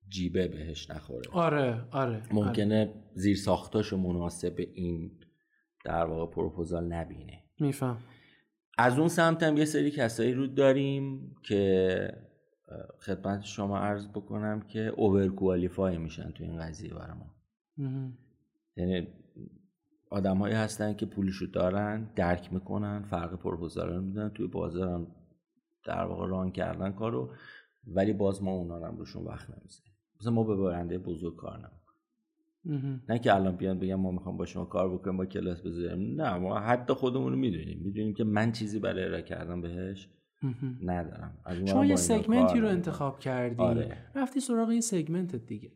جیبه بهش نخوره. آره آره. ممکنه آره. زیر ساختاشو مناسب این در واقع پروپوزال نبینه. میفهم. از اون سمت هم یه سری کسایی رو داریم که خدمت شما عرض بکنم که اوور کوالیفای میشن تو این قضیه برای ما. یعنی آدم هایی هستن که پولشو دارن، درک میکنن، فرق پروپوزال رو میدونن، توی بازارم در واقع ران کردن کارو، ولی باز ما اونا رو روشون وقت نمیذاریم. مثلا ما به برنده بزرگ کار نمیکنیم. نه که الان بیان بگم ما میخوام با شما کار بکنیم با کلاس بذاریم، نه ما حتی خودمون رو میدونیم، میدونیم که من چیزی برای ارائه کردن بهش ندارم. شما یه سگمنتی رو انتخاب کردی، آره. رفتی سراغ این سگمنتت دیگه،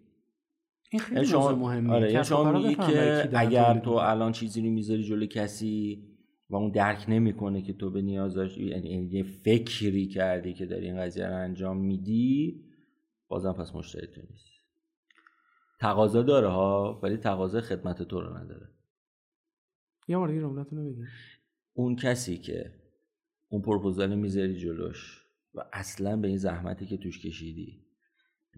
این خیلی موضوع مهمه. آره. یه شما میگی که اگر تو الان چیزی رو میذاری جلوی کسی و اون درک نمیکنه که تو به نیازش، یعنی یه فکری کردی که داری این قضیه رو انجام میدی، بازم پس مشتری تو نیست. تقاضا داره ها، ولی تقاضا خدمت تو رو نداره. یه بار دیگه جمله‌تون رو بگید. اون کسی که اون پروپوزال میذاری جلوش و اصلا به این زحمتی که توش کشیدی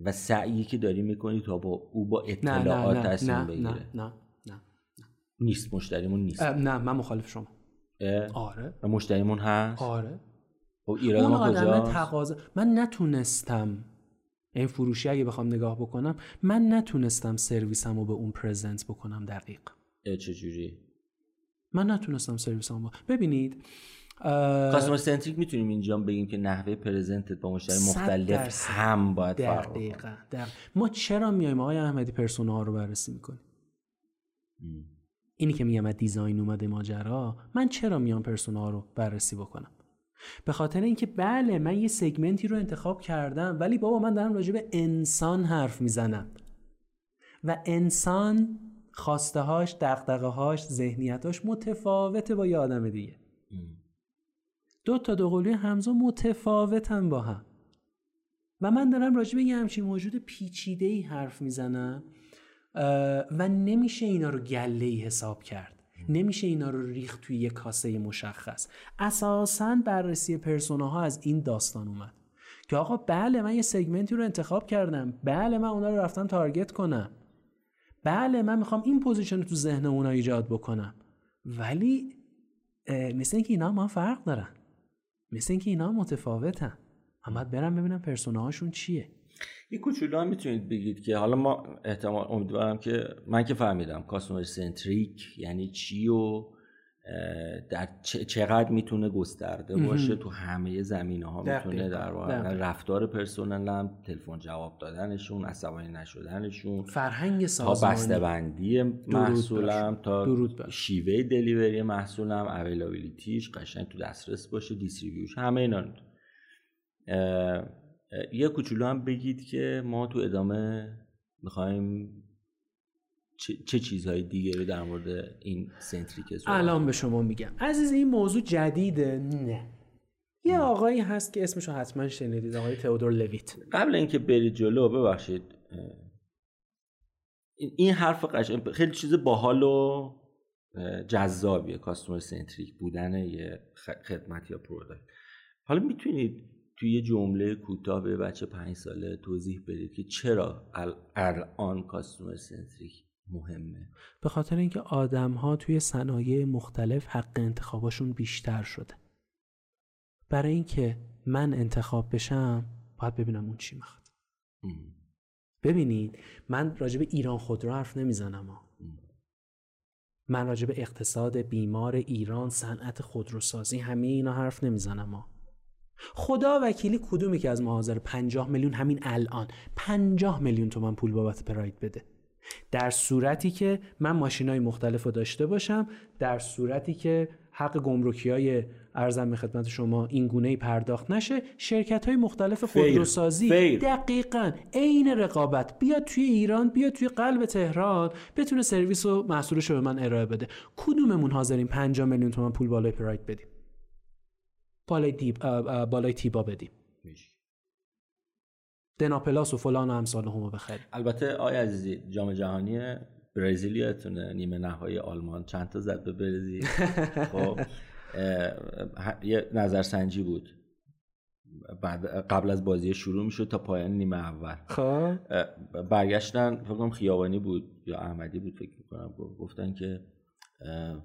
و سعیی که داری میکنی تا با او با اطلاعات تصمیم بگیره، نه نه نه نه نیست، مشتریمون نیست. نه من مخالف شما. آره و مشتریمون هست. آره و ایراد ما کجاست؟ اون آدم تقاضا، من نتونستم این فروشی اگه بخوام نگاه بکنم، من نتونستم سرویسمو به اون پرزنت بکنم دقیق. چجوری؟ من نتونستم سرویسمو با... ببینید کاستومر سنتریک میتونیم اینجا بگیم که نحوه پرزنتت با مشتری مختلف هم باید فرق کنه. دقیقاً. ما چرا میایم آقای احمدی پرسونا ها رو بررسی میکنیم؟ اینی که میگم از دیزاین اومده ماجرا، من چرا میام پرسونا رو بررسی بکنم؟ به خاطر اینکه بله من یه سگمنتی رو انتخاب کردم، ولی بابا من دارم راجع به انسان حرف میزنم و انسان خواسته‌هاش، دغدغه‌هاش، ذهنیتاش متفاوته با یه آدم دیگه. دو تا دوقلوی همزه متفاوتن با هم و من دارم راجع به یه همچین موجود پیچیده‌ای حرف میزنم و نمیشه اینا رو گله‌ای حساب کرد، نمیشه اینا رو ریخت توی یه کاسه مشخص. اساساً بررسی پرسوناها از این داستان اومد که آقا بله من یه سگمنتی رو انتخاب کردم، بله من اونا رو رفتم تارگت کنم، بله من میخوام این پوزیشن رو تو ذهن اونا ایجاد بکنم، ولی مثل اینکه اینا ما فرق دارن، مثل اینکه اینا متفاوتن، اما برم ببینم پرسوناهاشون چیه. یه کوچولو هم میتونید بگید که حالا ما احتمال امیدوارم که من که فهمیدم کاستومر سنتریک یعنی چی و در چقدر میتونه گسترده باشه، تو همه زمینه‌ها میتونه در واقع رفتار پرسونل هم، تلفن جواب دادنشون، عصبانی نشدنشون، فرهنگ سازمانی، تا بسته‌بندی محصولم، تا شیوه دلیوری محصولم، اویلیبیلیتیش قشنگ تو دسترس باشه، دیستریبیوش، همه اینا. یه کوچولو هم بگید که ما تو ادامه میخوایم چه, چه چیزهای دیگه رو در مورد این سنتریک سوال الان به شما میگم. عزیز این موضوع جدیده نه؟ یه آقایی هست که اسمشو حتما شنیدید، آقای تئودور لویت. قبل اینکه برید جلو ببخشید این حرف قشنگ، خیلی چیز باحال و جذابیه کاستومر سنتریک بودن یه خدمت یا پروداکت. حالا میتونید توی یه جمله کوتاه به بچه پنج ساله توضیح بدید که چرا الان کاستومر سنتریک مهمه؟ به خاطر اینکه آدم‌ها توی صنایع مختلف حق انتخاباشون بیشتر شده. برای اینکه من انتخاب بشم باید ببینم اون چی میخواد. ببینید من راجع به ایران خودرو حرف نمیزنم ها. من راجع به اقتصاد بیمار ایران، صنعت خودروسازی، همه اینا حرف نمیزنم ها. خدا وکیلی کدومی که از ما حاضر پنجاه میلیون همین الان پنجاه میلیون تومان پول بابت پراید بده، در صورتی که من ماشینای مختلفو داشته باشم، در صورتی که حق گمرکیای ارزم به خدمت شما این گونه‌ای پرداخت نشه، شرکت‌های مختلف خودروسازی دقیقاً عین رقابت بیاد توی ایران، بیاد توی قلب تهران، بتونه سرویس و محصولش رو به من ارائه بده. کدوممون حاضرین پنجاه میلیون تومان پول بالای پراید بدیم، بالای تیب بالای تیبا بدیم، دناپلاس و فلان و امثال همو بخریم. البته آیا عزیزی جام جهانی برزیلیاتونه نیمه نهایی آلمان چند تا زد به برزیل؟ خب یه نظرسنجی بود بعد قبل از بازی شروع میشد تا پایان نیمه اول. خب برگشتن فکر کنم خیابانی بود یا احمدی بود فکر می‌کنم، گفتن که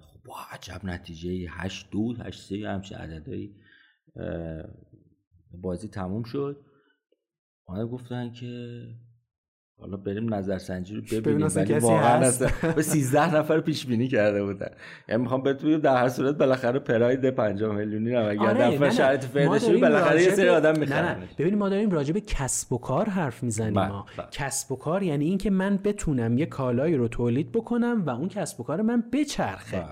خب عجب نتیجه هشت دو هشت سه همچین عددی. بازی تموم شد، اونا گفتن که حالا بریم نظرسنجی رو ببینیم، ولی واقعا اصلا سیزده نفر پیش بینی کرده بودن. یعنی میخوام بهتون در هر صورت بالاخره پراید پنجاه میلیونی رو اگر دفعه شرط فعلشون بالاخره یه سری آدم میخرن. ببینید ما داریم راجع به کسب و کار حرف میزنیم. ما کسب و کار یعنی این که من بتونم یه کالایی رو تولید بکنم و اون کسب و کار من بچرخه.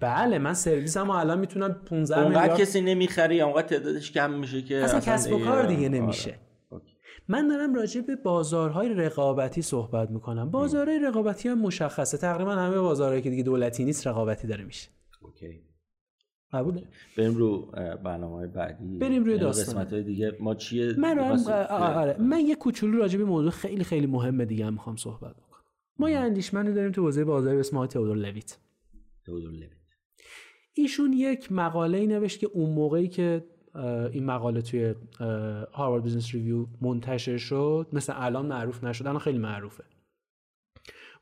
بله من سرویسم الان میتونم پانزده میلیارد، اونقدر کسی نمیخره یا اونقدر تعدادش کم میشه که اصلا کسب و کار دیگه نمیشه. من دارم راجع به بازارهای رقابتی صحبت میکنم. بازارهای رقابتی هم مشخصه، تقریبا همه بازارهایی که دیگه دولتی نیست رقابتی داره میشه. اوکی قبوله. بریم رو برنامه‌های بعدی، بریم روی قسمت‌های دیگه ما چیه. من آره من یه کوچولو راجع به موضوع خیلی خیلی مهم دیگه هم میخوام صحبت بکنم. ما یه اندیشمندی داریم تو حوزه بازار به اسم تئودور لویت. تئودور لویت ایشون یک مقاله‌ای نوشت که اون موقعی که این مقاله توی هاروارد بیزنس ریویو منتشر شد مثل الان معروف نشد، الان خیلی معروفه.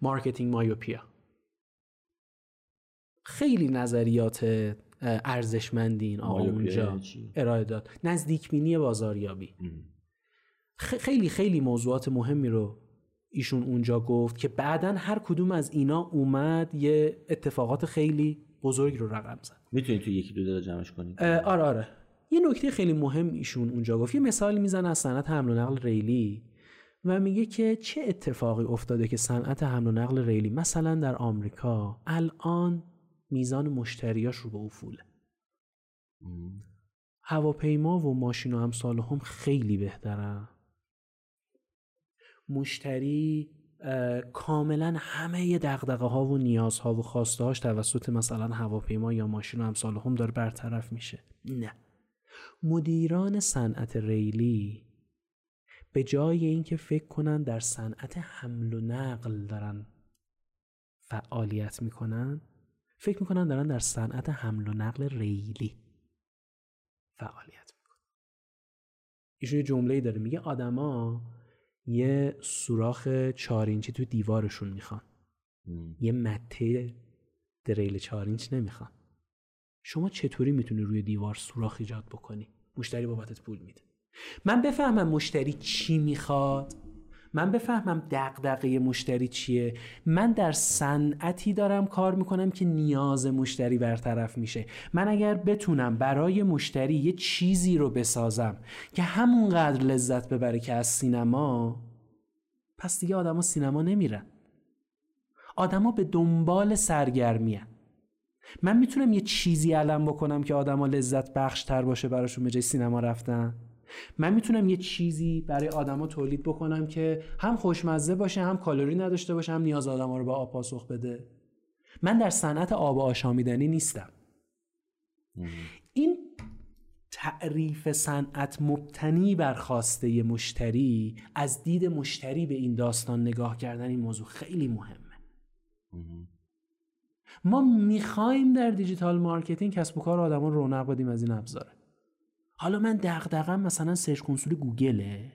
مارکتینگ مایوپیا. خیلی نظریات ارزشمندی این آقا اونجا ارائه داد، نزدیک بینی بازاریابی. خیلی خیلی موضوعات مهمی رو ایشون اونجا گفت که بعدن هر کدوم از اینا اومد یه اتفاقات خیلی بزرگی رو رقم زد. میتونید تو یکی دو دقیقه جمعش کنید؟ آره آره. یه نکته خیلی مهم ایشون اونجا گفت، یه مثال میزنه از صنعت حمل و نقل ریلی و میگه که چه اتفاقی افتاده که صنعت حمل و نقل ریلی مثلا در آمریکا الان میزان مشتریاش رو به افوله. هواپیما و ماشین و امثال هم خیلی بهترن. مشتری کاملا همه دغدغه ها و نیازها و خواسته هاش توسط مثلا هواپیما یا ماشین و امثال هم داره برطرف میشه. نه، مدیران صنعت ریلی به جای اینکه فکر کنن در صنعت حمل و نقل دارن فعالیت میکنن، فکر میکنن دارن در صنعت حمل و نقل ریلی فعالیت میکنن. ایشون یه جمله‌ای داره، میگه آدما یه سوراخ چهار اینچی تو دیوارشون میخوان، یه مته دریل چهار اینچ نمیخوان. شما چطوری میتونی روی دیوار سوراخ ایجاد بکنی؟ مشتری بابتت پول میده. من بفهمم مشتری چی میخواد، من بفهمم دغدغه مشتری چیه. من در صنعتی دارم کار میکنم که نیاز مشتری برطرف میشه. من اگر بتونم برای مشتری یه چیزی رو بسازم که همونقدر لذت ببره که از سینما، پس دیگه آدما سینما نمیرن، آدما به دنبال سرگرمیه. من میتونم یه چیزی علم بکنم که آدما لذت بخش تر باشه براشون به جای سینما رفتن. من میتونم یه چیزی برای آدما تولید بکنم که هم خوشمزه باشه، هم کالری نداشته باشه، هم نیاز آدما رو به آب پاسخ بده. من در صنعت آب آشامیدنی نیستم. این تعریف صنعت مبتنی بر خواسته مشتری، از دید مشتری به این داستان نگاه کردن این موضوع خیلی مهمه. ما میخوایم در دیجیتال مارکتینگ کسب و کار آدما رونق بدیم از این ابزاره. حالا من دغدغم مثلا سرچ کنسول گوگله؟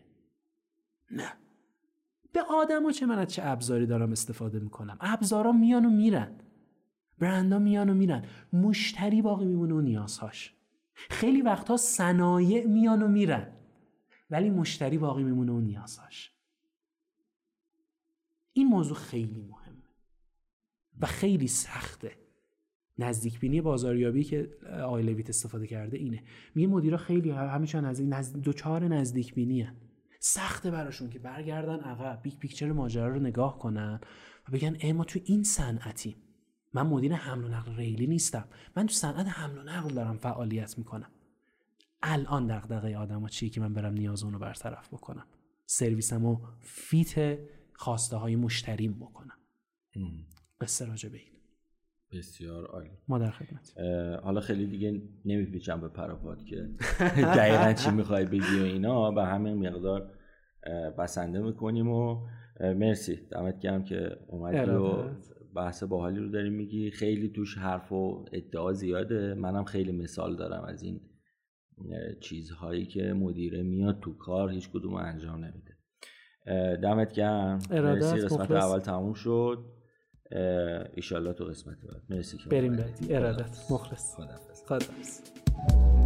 نه. به آدما چه من از چه ابزاری دارم استفاده میکنم؟ ابزارا میان و میرن، برندها میان و میرن، مشتری باقی میمونه و نیازهاش. خیلی وقتها صنایع میان و میرن ولی مشتری باقی میمونه و نیازهاش. این موضوع خیلی مهمه و خیلی سخته. نزدیک بینی بازاریابی که آقای لویت استفاده کرده اینه. میگه مدیرا خیلی همیشون از نزد... دوچار نزدیک بینی ان. سخته براشون که برگردن عقب، بیگ پیکچر ماجرا رو نگاه کنن و بگن ای ما تو این صنعتی، من مدیر حمل و نقل ریلی نیستم، من تو صنعت حمل و نقل دارم فعالیت میکنم. الان دغدغه آدما چیه که من برم نیاز اون رو برطرف بکنم، سرویسمو فیت خواسته های مشتریم بکنم. قصه راجع به این. بسیار عالی. ما در خدمت. حالا خیلی دیگه نمیپیچم به پراپاد که دقیقاً چی میخوای بگی و اینا، به همین مقدار بسنده میکنیم و مرسی، دمت گرم که اومدی و بحث باحالی رو داریم میگی. خیلی توش حرف و ادعا زیاده. منم خیلی مثال دارم از این چیزهایی که مدیره میاد تو کار هیچ کدوم انجام نمیده. دمت گرم. مرسی. قسمت اول تموم شد. ایشالله تو قسمت بعد. مرسی که بریم بعد. ارادت. مخلص. خداحافظ. خداحافظ.